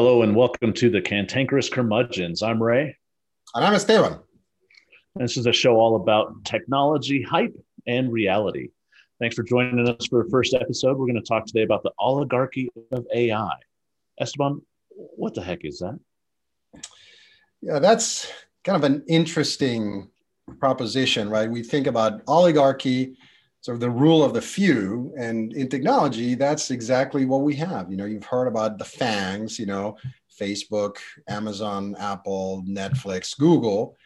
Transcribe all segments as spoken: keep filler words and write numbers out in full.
Hello and welcome to the Cantankerous Curmudgeons. I'm Ray. And I'm Esteban. This is a show all about technology, hype, and reality. Thanks for joining us for the first episode. We're going to talk today about the oligarchy of A I. Esteban, what the heck is that? Yeah, that's kind of an interesting proposition, right? We think about oligarchy, sort of the rule of the few, and in technology, that's exactly what we have. You know, you've heard about the FANGS, you know, Facebook, Amazon, Apple, Netflix, Google.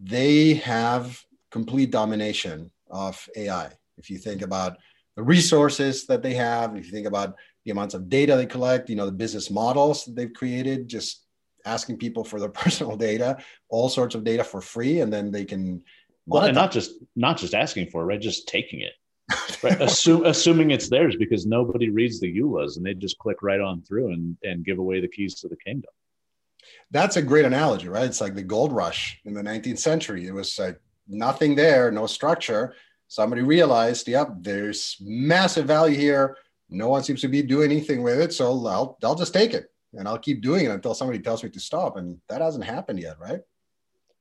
They have complete domination of A I. If you think about the resources that they have, if you think about the amounts of data they collect, you know, the business models that they've created, just asking people for their personal data, all sorts of data for free, and then they can Well, and not just not just asking for it, right? Just taking it, right? Assume, assuming it's theirs because nobody reads the E U L As and they just click right on through and, and give away the keys to the kingdom. That's a great analogy, right? It's like the gold rush in the nineteenth century. It was like nothing there, no structure. Somebody realized, yep, there's massive value here. No one seems to be doing anything with it. So I'll, I'll just take it and I'll keep doing it until somebody tells me to stop. And that hasn't happened yet, right?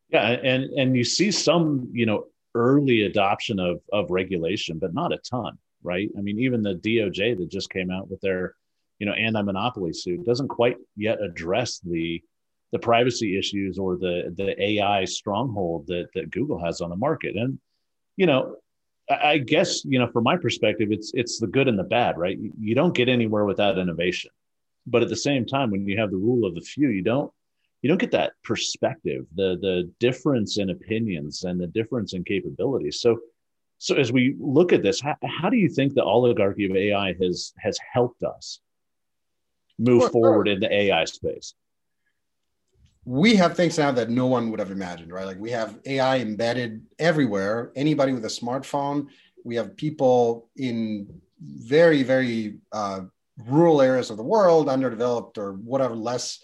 Yeah, and and you see some, you know, early adoption of of regulation, but not a ton, right? I mean, even the D O J that just came out with their, you know, anti-monopoly suit doesn't quite yet address the the privacy issues or the the A I stronghold that that Google has on the market. And you know, I guess, you know, from my perspective, it's it's the good and the bad, right? You don't get anywhere without innovation, but at the same time, when you have the rule of the few, you don't. You don't get that perspective, the the difference in opinions and the difference in capabilities. So, so as we look at this, how, how do you think the oligarchy of A I has has helped us move forward in the A I space? We have things now that no one would have imagined, right? Like we have A I embedded everywhere. Anybody with a smartphone, we have people in very, very uh, rural areas of the world, underdeveloped or whatever, less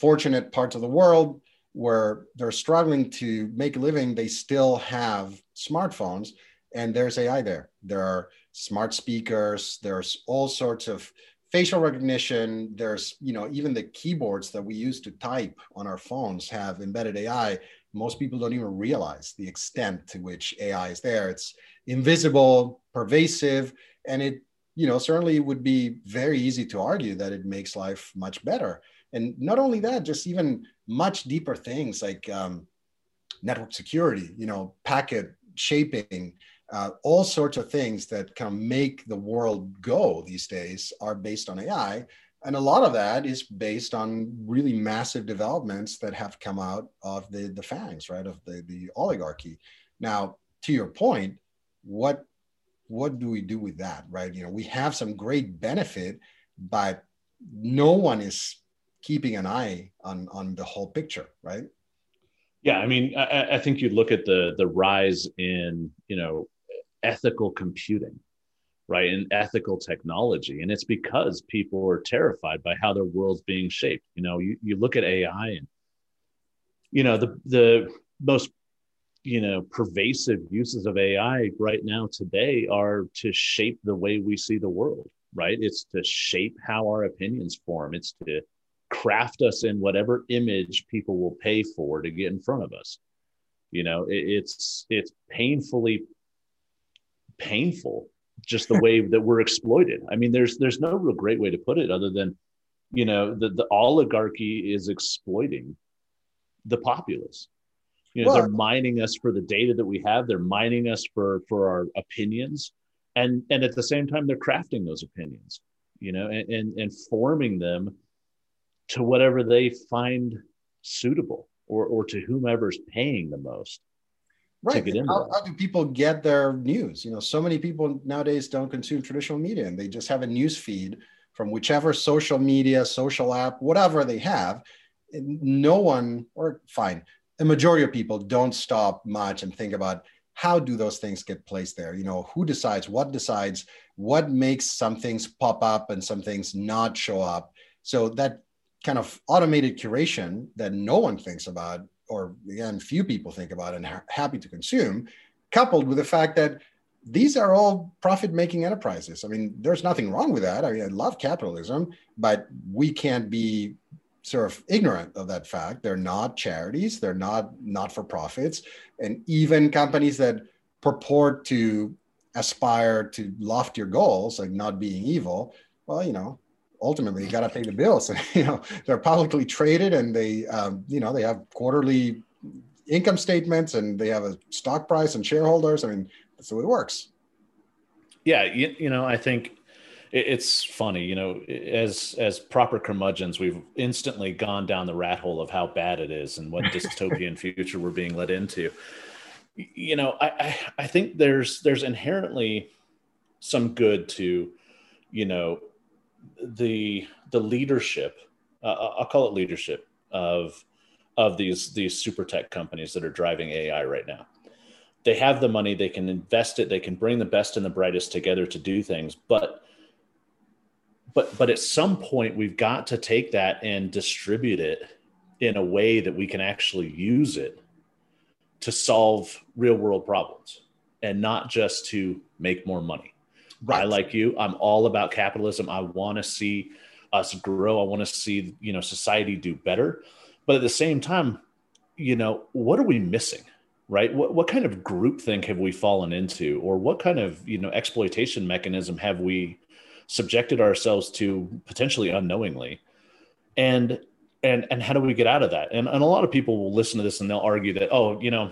fortunate parts of the world where they're struggling to make a living, they still have smartphones and there's A I there. There are smart speakers, there's all sorts of facial recognition, there's, you know, even the keyboards that we use to type on our phones have embedded A I. Most people don't even realize the extent to which A I is there. It's invisible, pervasive, and it, you know, certainly would be very easy to argue that it makes life much better. And not only that, just even much deeper things like um, network security, you know, packet shaping, uh, all sorts of things that kind of make the world go these days are based on A I. And a lot of that is based on really massive developments that have come out of the, the FANGs, right, of the, the oligarchy. Now, to your point, what, what do we do with that, right? You know, we have some great benefit, but no one is keeping an eye on, on the whole picture, right? Yeah, I mean, I, I think you look at the the rise in, you know, ethical computing, right? And ethical technology. And it's because people are terrified by how their world's being shaped. You know, you, you look at A I and, you know, the the most, you know, pervasive uses of A I right now today are to shape the way we see the world, right? It's to shape how our opinions form. It's to craft us in whatever image people will pay for to get in front of us. You know, it, it's it's painfully painful just the way that we're exploited. I mean, there's there's no real great way to put it other than, you know, the, the oligarchy is exploiting the populace. You know, well, they're mining us for the data that we have. They're mining us for for our opinions, and and at the same time, they're crafting those opinions. You know, and and, and forming them to whatever they find suitable or, or to whomever's paying the most. Right. How, how do people get their news? You know, so many people nowadays don't consume traditional media and they just have a news feed from whichever social media, social app, whatever they have. No one, or fine, the majority of people don't stop much and think about how do those things get placed there? You know, who decides, what decides, what makes some things pop up and some things not show up. So that kind of automated curation that no one thinks about, or again, few people think about and are happy to consume, coupled with the fact that these are all profit-making enterprises. I mean, there's nothing wrong with that. I mean, I love capitalism, but we can't be sort of ignorant of that fact. They're not charities, they're not not-for-profits, and even companies that purport to aspire to loftier goals, like not being evil, well, you know, ultimately you got to pay the bills. And, you know, they're publicly traded, and they, um, you know, they have quarterly income statements, and they have a stock price and shareholders. I mean, that's the way it works. Yeah, you, you know, I think it's funny, you know, as as proper curmudgeons, we've instantly gone down the rat hole of how bad it is and what dystopian future we're being led into. You know, I, I I think there's there's inherently some good to, you know, the the leadership. Uh, I'll call it leadership of of these these super tech companies that are driving A I right now. They have the money, they can invest it, they can bring the best and the brightest together to do things, but. But but at some point, we've got to take that and distribute it in a way that we can actually use it to solve real world problems and not just to make more money. Right. I, like you, I'm all about capitalism. I want to see us grow. I want to see, you know, society do better. But at the same time, you know, what are we missing? Right? What what kind of groupthink have we fallen into, or what kind of, you know, exploitation mechanism have we subjected ourselves to potentially unknowingly, and and and how do we get out of that? And and a lot of people will listen to this and they'll argue that, oh, you know,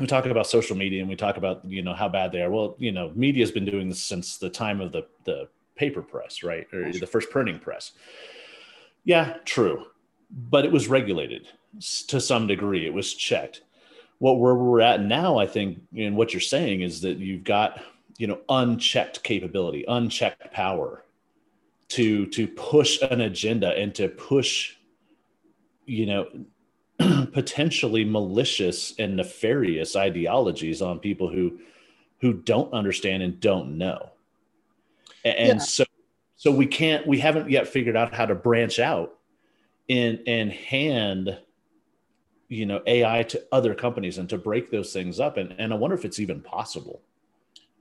we talk about social media and we talk about, you know, how bad they are. Well, you know, media has been doing this since the time of the the paper press, right, or the first printing press. Yeah, true, but it was regulated to some degree. It was checked. What we're we're at now, I think, and what you're saying is that you've got, you know, unchecked capability, unchecked power to to push an agenda and to push, you know, potentially malicious and nefarious ideologies on people who who don't understand and don't know. And yeah. so so we can't we haven't yet figured out how to branch out and and hand, you know, A I to other companies and to break those things up. And and I wonder if it's even possible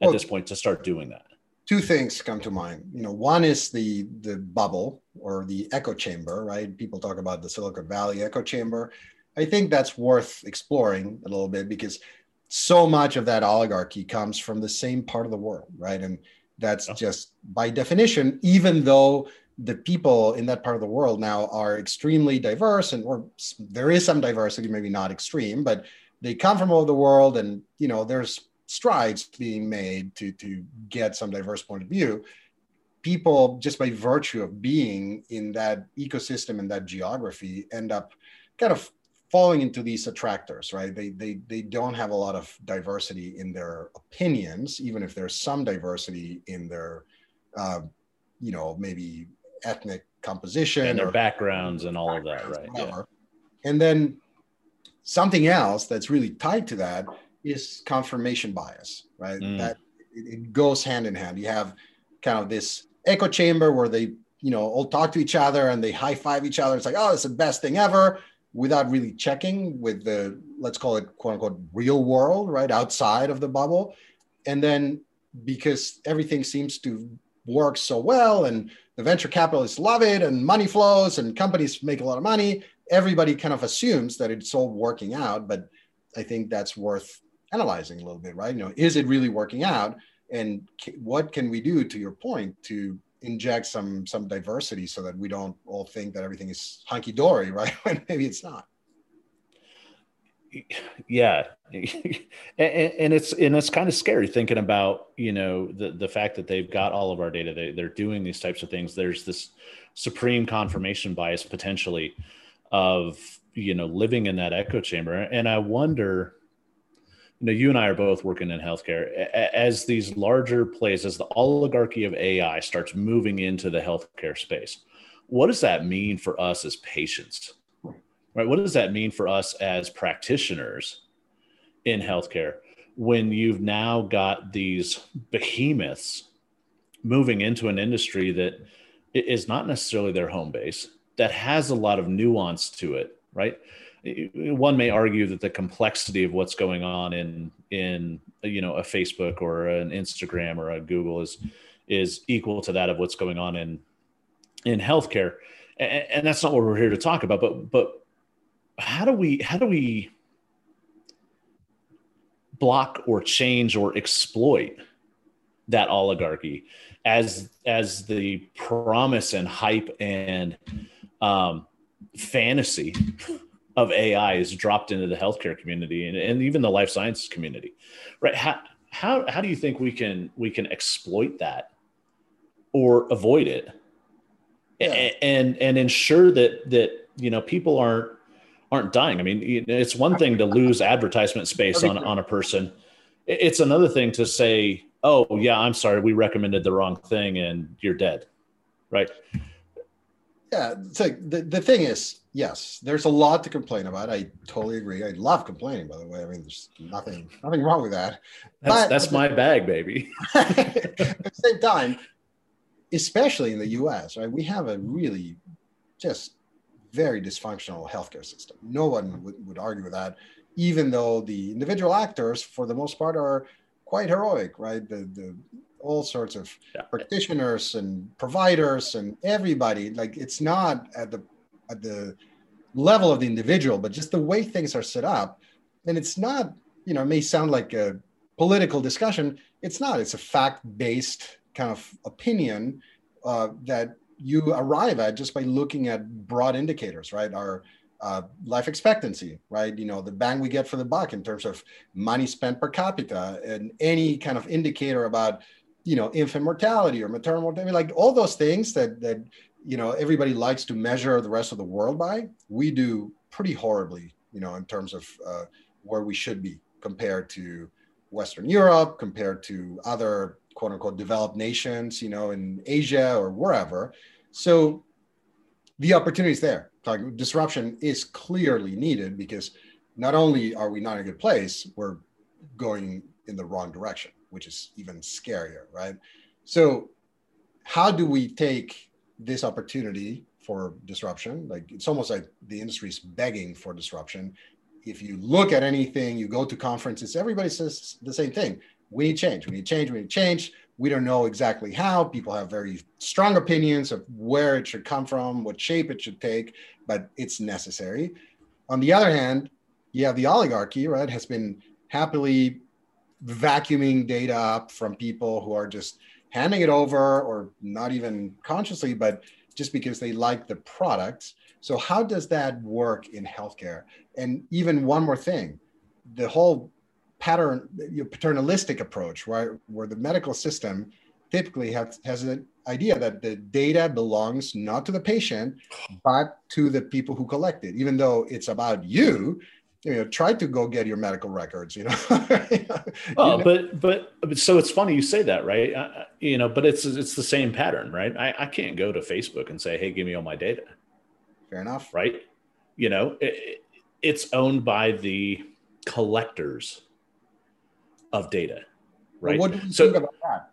at well, this point to start doing that. Two things come to mind. You know, one is the the bubble or the echo chamber, right? People talk about the Silicon Valley echo chamber. I think that's worth exploring a little bit, because so much of that oligarchy comes from the same part of the world, right? And that's oh. just by definition, even though the people in that part of the world now are extremely diverse, and or there is some diversity, maybe not extreme, but they come from all over the world, and, you know, there's strides being made to, to get some diverse point of view. People, just by virtue of being in that ecosystem and that geography, end up kind of falling into these attractors, right? They, they, they don't have a lot of diversity in their opinions, even if there's some diversity in their, uh, you know, maybe ethnic composition. And their or, backgrounds and all of that, right? Yeah. And then something else that's really tied to that is confirmation bias, right? Mm. That it goes hand in hand. You have kind of this echo chamber where they, you know, all talk to each other and they high five each other. It's like, oh, it's the best thing ever, without really checking with the, let's call it, quote unquote, real world, right? Outside of the bubble. And then because everything seems to work so well and the venture capitalists love it and money flows and companies make a lot of money, everybody kind of assumes that it's all working out. But I think that's worth analyzing a little bit, right? You know, is it really working out? And c- what can we do, to your point, to inject some some diversity so that we don't all think that everything is hunky-dory, right? When maybe it's not. Yeah. and, and it's and it's kind of scary thinking about, you know, the, the fact that they've got all of our data, they, they're doing these types of things. There's this supreme confirmation bias potentially of, you know, living in that echo chamber. And I wonder, you know, you and I are both working in healthcare. As these larger plays, as the oligarchy of A I starts moving into the healthcare space, what does that mean for us as patients, right? What does that mean for us as practitioners in healthcare when you've now got these behemoths moving into an industry that is not necessarily their home base, that has a lot of nuance to it, right? One may argue that the complexity of what's going on in in you know a Facebook or an Instagram or a Google is is equal to that of what's going on in in healthcare. and, and that's not what we're here to talk about, but, but how do we, how do we block or change or exploit that oligarchy as, as the promise and hype and um, fantasy of A I is dropped into the healthcare community and, and even the life sciences community, right? How, how, how do you think we can, we can exploit that or avoid it? Yeah. and, and, and ensure that, that, you know, people aren't, aren't dying. I mean, it's one thing to lose advertisement space on, on a person. It's another thing to say, oh yeah, I'm sorry, we recommended the wrong thing and you're dead. Right. Yeah. So the, the thing is, yes, there's a lot to complain about. I totally agree. I love complaining, by the way. I mean, there's nothing, nothing wrong with that. That's, but, that's my bag, baby. At the same time, especially in the U S, right? We have a really just very dysfunctional healthcare system. No one would, would argue with that, even though the individual actors, for the most part, are quite heroic, right? The, the all sorts of yeah. practitioners and providers and everybody. Like, it's not at the at the level of the individual, but just the way things are set up. And it's not, you know, it may sound like a political discussion. It's not. It's a fact-based kind of opinion uh, that you arrive at just by looking at broad indicators, right? Our uh, life expectancy, right? You know, the bang we get for the buck in terms of money spent per capita, and any kind of indicator about, you know, infant mortality or maternal mortality, like all those things that, that, you know, everybody likes to measure the rest of the world by, we do pretty horribly, you know, in terms of uh, where we should be compared to Western Europe, compared to other quote unquote developed nations, you know, in Asia or wherever. So the opportunity is there. Like, disruption is clearly needed, because not only are we not in a good place, we're going in the wrong direction, which is even scarier, right? So how do we take this opportunity for disruption? Like, it's almost like the industry's begging for disruption. If you look at anything, you go to conferences, everybody says the same thing. We need change, we need change, we need change. We don't know exactly how. People have very strong opinions of where it should come from, what shape it should take, but it's necessary. On the other hand, yeah, the oligarchy, right, has been happily vacuuming data up from people who are just handing it over, or not even consciously, but just because they like the products. So how does that work in healthcare? And even one more thing, the whole pattern, your paternalistic approach, right, where the medical system typically has, has an idea that the data belongs not to the patient, but to the people who collect it, even though it's about you. You know, try to go get your medical records, you know. Oh, you know? But, but, but so it's funny you say that, right? I, you know, but it's, it's the same pattern, right? I, I can't go to Facebook and say, hey, give me all my data. Fair enough. Right. You know, it, it's owned by the collectors of data, right? Well, what do you so, think about that?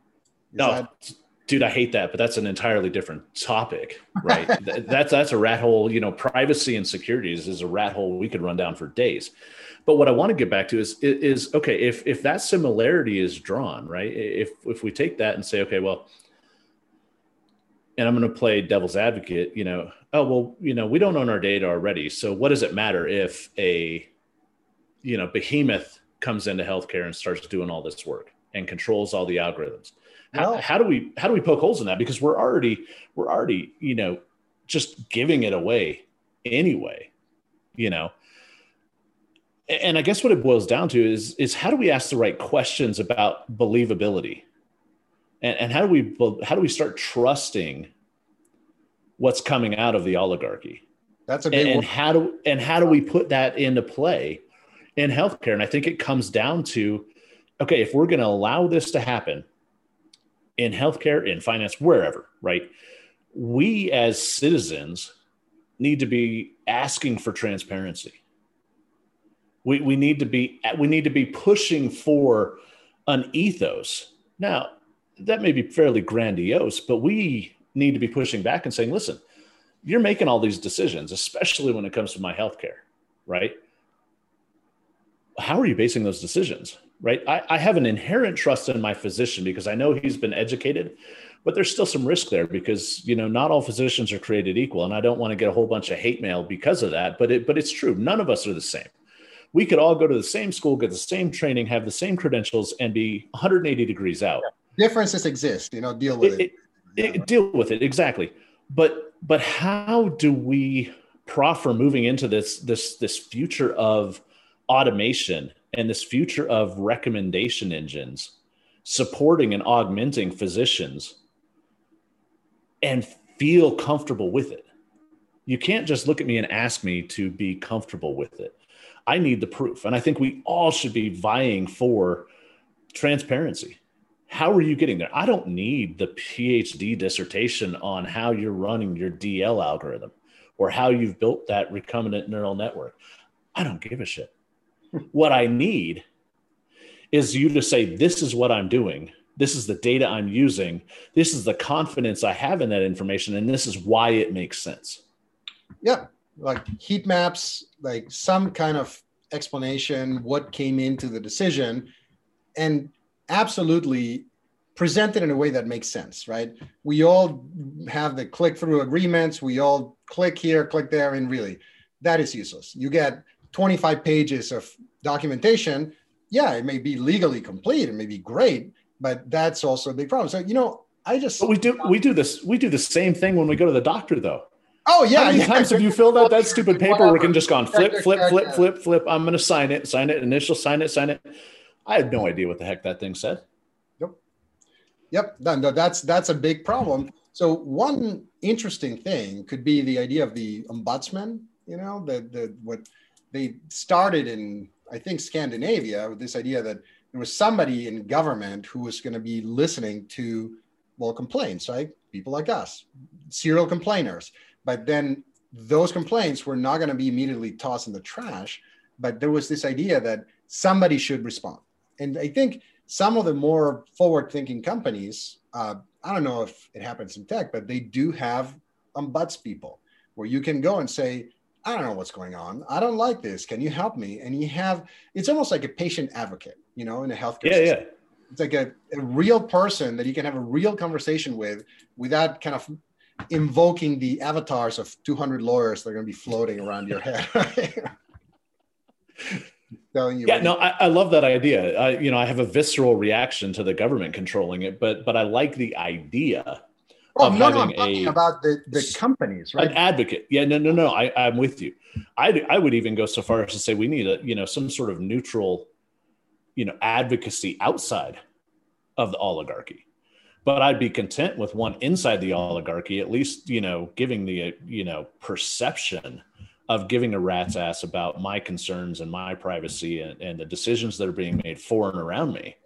Is no, that... dude, I hate that, but that's an entirely different topic, right? that's that's a rat hole. You know, privacy and securities is a rat hole we could run down for days. But what I want to get back to is is okay, if if that similarity is drawn, right? If if we take that and say, okay, well, and I'm going to play devil's advocate, you know, oh well, you know, we don't own our data already, so what does it matter if a, you know, behemoth comes into healthcare and starts doing all this work and controls all the algorithms? How, no. how do we, how do we poke holes in that? Because we're already, we're already, you know, just giving it away anyway, you know? And I guess what it boils down to is, is how do we ask the right questions about believability? And, and how do we, how do we start trusting what's coming out of the oligarchy? That's a big and, and how do, and how do we put that into play in healthcare? And I think it comes down to, okay, if we're going to allow this to happen in healthcare, in finance, wherever, right? We as citizens need to be asking for transparency. We we need to be we need to be pushing for an ethos. Now, that may be fairly grandiose, but we need to be pushing back and saying, listen, you're making all these decisions, especially when it comes to my healthcare, right? How are you basing those decisions, right? I, I have an inherent trust in my physician because I know he's been educated but there's still some risk there because, you know, not all physicians are created equal. And I don't want to get a whole bunch of hate mail because of that, but it, but it's true. None of us are the same. We could all go to the same school, get the same training, have the same credentials, and be one hundred eighty degrees out. Differences exist, you know, deal with it. it, it, it yeah. Deal with it, exactly. But but how do we proffer moving into this this this future of automation and this future of recommendation engines supporting and augmenting physicians and feel comfortable with it? You can't just look at me and ask me to be comfortable with it. I need the proof. And I think we all should be vying for transparency. How are you getting there? I don't need the PhD dissertation on how you're running your D L algorithm or how you've built that recombinant neural network. I don't give a shit. What I need is you to say, this is what I'm doing. This is the data I'm using. This is the confidence I have in that information. And this is why it makes sense. Yeah. Like heat maps, like some kind of explanation, what came into the decision, and absolutely presented in a way that makes sense, right? We all have the click-through agreements. We all click here, click there, and really, that is useless. You get twenty-five pages of documentation. Yeah, it may be legally complete. It may be great, but that's also a big problem. So, you know, I just... But we do, we do this. We do the same thing when we go to the doctor, though. Oh, yeah. How many yeah. times have you filled out that stupid paperwork and just gone flip, flip, flip, flip, flip. I'm going to sign it, sign it, initial, sign it, sign it. I had no idea what the heck that thing said. Yep. Yep. No, that's, that's a big problem. So one interesting thing could be the idea of the ombudsman, you know, the, the, what they started in, I think, Scandinavia, with this idea that there was somebody in government who was going to be listening to, well, complaints, right? People like us, serial complainers. But then those complaints were not going to be immediately tossed in the trash. But there was this idea that somebody should respond. And I think some of the more forward-thinking companies, uh, I don't know if it happens in tech, but they do have ombuds people where you can go and say, I don't know what's going on. I don't like this. Can you help me? And you have, it's almost like a patient advocate, you know, in a healthcare yeah, system. Yeah. It's like a, a real person that you can have a real conversation with without kind of invoking the avatars of two hundred lawyers that are going to be floating around your head. Telling you yeah, no, I, I love that idea. I, you know, I have a visceral reaction to the government controlling it, but but I like the idea oh, of no, having no, I'm a about the, the companies, right? An advocate. Yeah, no, no, no. I, I'm with you. I I would even go so far as to say we need a you know some sort of neutral, you know, advocacy outside of the oligarchy. But I'd be content with one inside the oligarchy, at least, you know, giving the, you know, perception of giving a rat's ass about my concerns and my privacy and, and the decisions that are being made for and around me.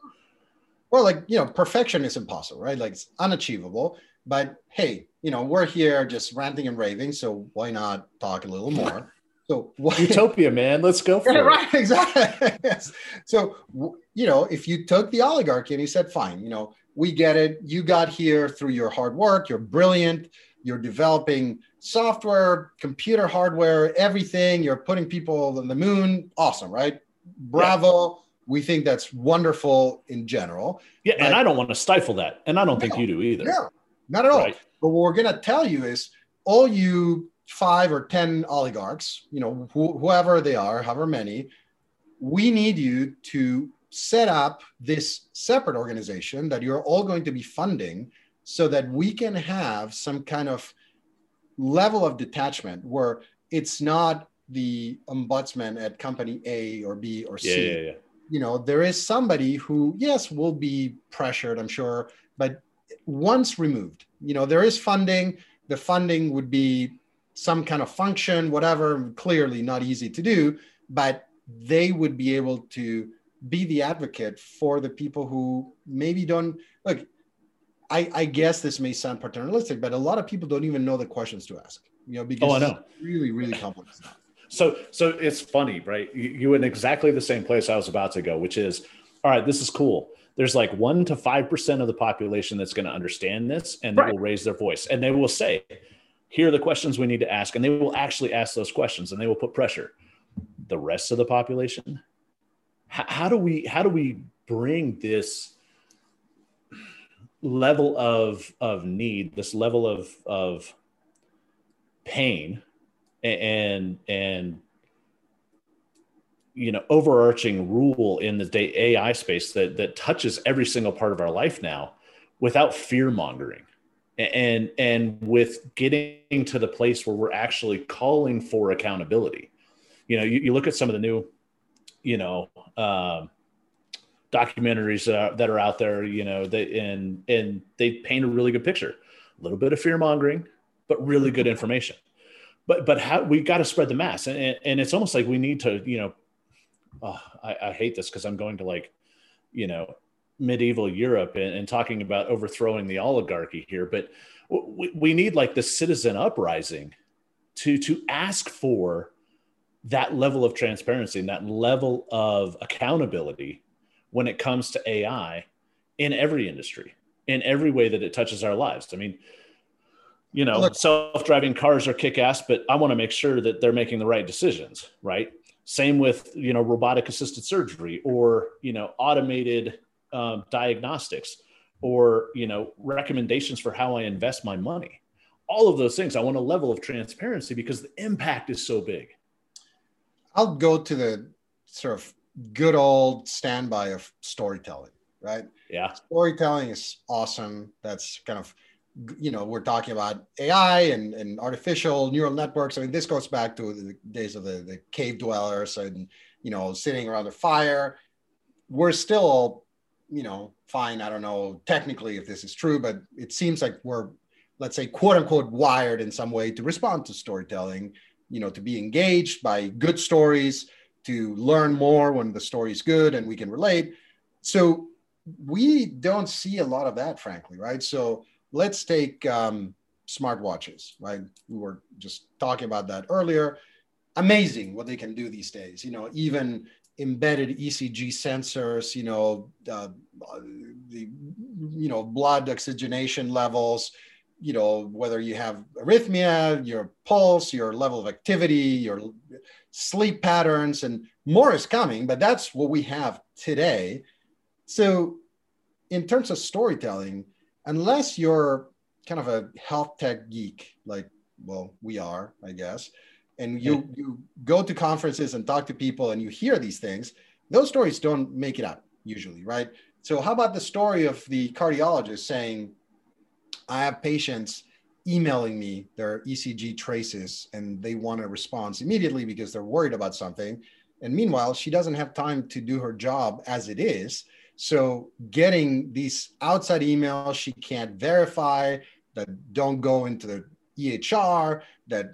Well, like, you know, perfection is impossible, right? Like it's unachievable, but hey, you know, we're here just ranting and raving. So why not talk a little more? So what, utopia, man, let's go for yeah, it. Right, exactly. Yes. So, you know, if you took the oligarchy and you said, fine, you know, we get it. You got here through your hard work. You're brilliant. You're developing software, computer hardware, everything. You're putting people on the moon. Awesome, right? Bravo. Yeah. We think that's wonderful in general. Yeah, and I don't want to stifle that. And I don't no, think you do either. No, not at all. Right. But what we're going to tell you is all you five or ten oligarchs, you know, wh- whoever they are, however many, we need you to set up this separate organization that you're all going to be funding so that we can have some kind of level of detachment where it's not the ombudsman at company A or B or C. Yeah, yeah, yeah. You know, there is somebody who, yes, will be pressured, I'm sure, but once removed, you know, there is funding. The funding would be some kind of function, whatever, clearly not easy to do, but they would be able to be the advocate for the people who maybe don't look. I, I guess this may sound paternalistic, but a lot of people don't even know the questions to ask, you know, because oh, I know. It's really, really complex. so, so it's funny, right? You, you in exactly the same place I was about to go, which is, all right, this is cool. There's like one to five percent of the population that's going to understand this and right. They will raise their voice and they will say, here are the questions we need to ask. And they will actually ask those questions and they will put pressure. The rest of the population, How do we how do we bring this level of of need, this level of of pain, and and you know, overarching rule in the day A I space that that touches every single part of our life now, without fear mongering, and and with getting to the place where we're actually calling for accountability. You know, you, you look at some of the new, you know, um, documentaries uh, that are out there. You know, they, and and they paint a really good picture. A little bit of fear mongering, but really good information. But but how we got to spread the mass, and, and and it's almost like we need to, you know, oh, I, I hate this because I'm going to, like, you know, medieval Europe and, and talking about overthrowing the oligarchy here, but we, we need like the citizen uprising to to ask for that level of transparency and that level of accountability when it comes to A I in every industry, in every way that it touches our lives. I mean, you know, Look, self-driving cars are kick-ass, but I want to make sure that they're making the right decisions, right? Same with, you know, robotic-assisted surgery, or, you know, automated um, diagnostics, or, you know, recommendations for how I invest my money. All of those things, I want a level of transparency because the impact is so big. I'll go to the sort of good old standby of storytelling, right? Yeah. Storytelling is awesome. That's kind of, you know, we're talking about A I and, and artificial neural networks. I mean, this goes back to the days of the, the cave dwellers and, you know, sitting around the fire. We're still, you know, fine. I don't know technically if this is true, but it seems like we're, let's say, quote unquote, wired in some way to respond to storytelling. You know, to be engaged by good stories, to learn more when the story is good and we can relate. So we don't see a lot of that, frankly, right? So let's take um, smartwatches, right? We were just talking about that earlier. Amazing what they can do these days. You know, even embedded E C G sensors. You know, uh, the you know blood oxygenation levels. You know, whether you have arrhythmia, your pulse, your level of activity, your sleep patterns, and more is coming, but that's what we have today. So in terms of storytelling, unless you're kind of a health tech geek, like, well, we are, I guess, and you, you go to conferences and talk to people and you hear these things, those stories don't make it up usually, right? So how about the story of the cardiologist saying, I have patients emailing me their E C G traces and they want a response immediately because they're worried about something. And meanwhile, she doesn't have time to do her job as it is. So getting these outside emails she can't verify, that don't go into the E H R, that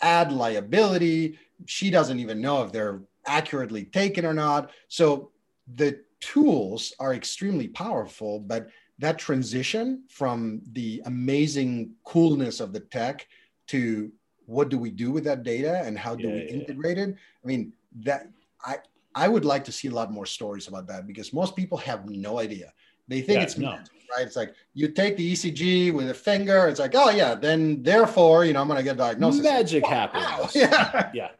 add liability. She doesn't even know if they're accurately taken or not. So the tools are extremely powerful, but that transition from the amazing coolness of the tech to what do we do with that data and how do yeah, we yeah, integrate yeah. it? I mean, that I I would like to see a lot more stories about that because most people have no idea. They think yeah, it's no. magic, right? It's like you take the E C G with a finger. It's like, oh yeah, then therefore, you know, I'm going to get a diagnosis. Magic wow. happens. Yeah. yeah.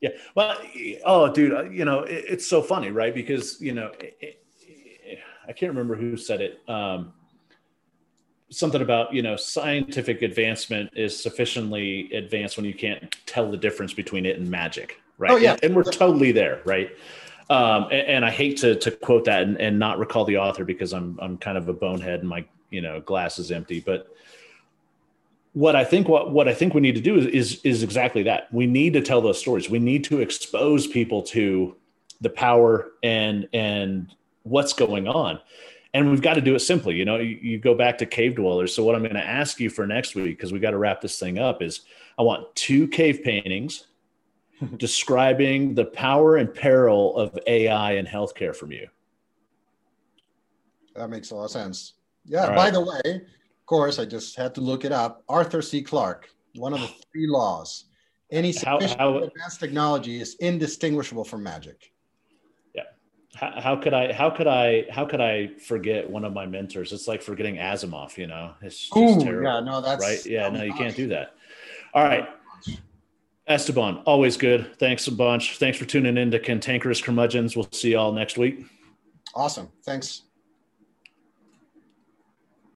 Yeah. Well, oh, dude, you know, it, it's so funny, right? Because, you know, it, it, I can't remember who said it. Um, something about, you know, scientific advancement is sufficiently advanced when you can't tell the difference between it and magic, right? Oh, yeah. And, and we're totally there, right? Um, and, and I hate to to quote that and, and not recall the author because I'm I'm kind of a bonehead and my, you know, glass is empty. But what I think what what I think we need to do is is, is exactly that. We need to tell those stories. We need to expose people to the power and and what's going on. And we've got to do it simply. You know, you, you go back to cave dwellers. So what I'm going to ask you for next week, because we got to wrap this thing up, is I want two cave paintings describing the power and peril of A I in healthcare from you. That makes a lot of sense. Yeah. Right. By the way, of course, I just had to look it up. Arthur C. Clarke, one of the three laws. Any sufficiently how, how, advanced technology is indistinguishable from magic. How, how could I, how could I, how could I forget one of my mentors? It's like forgetting Asimov, you know, it's just Ooh, terrible. Yeah, no, that's, right? Yeah, no, you can't do that. All right. Esteban, always good. Thanks a bunch. Thanks for tuning in to Cantankerous Curmudgeons. We'll see y'all next week. Awesome. Thanks.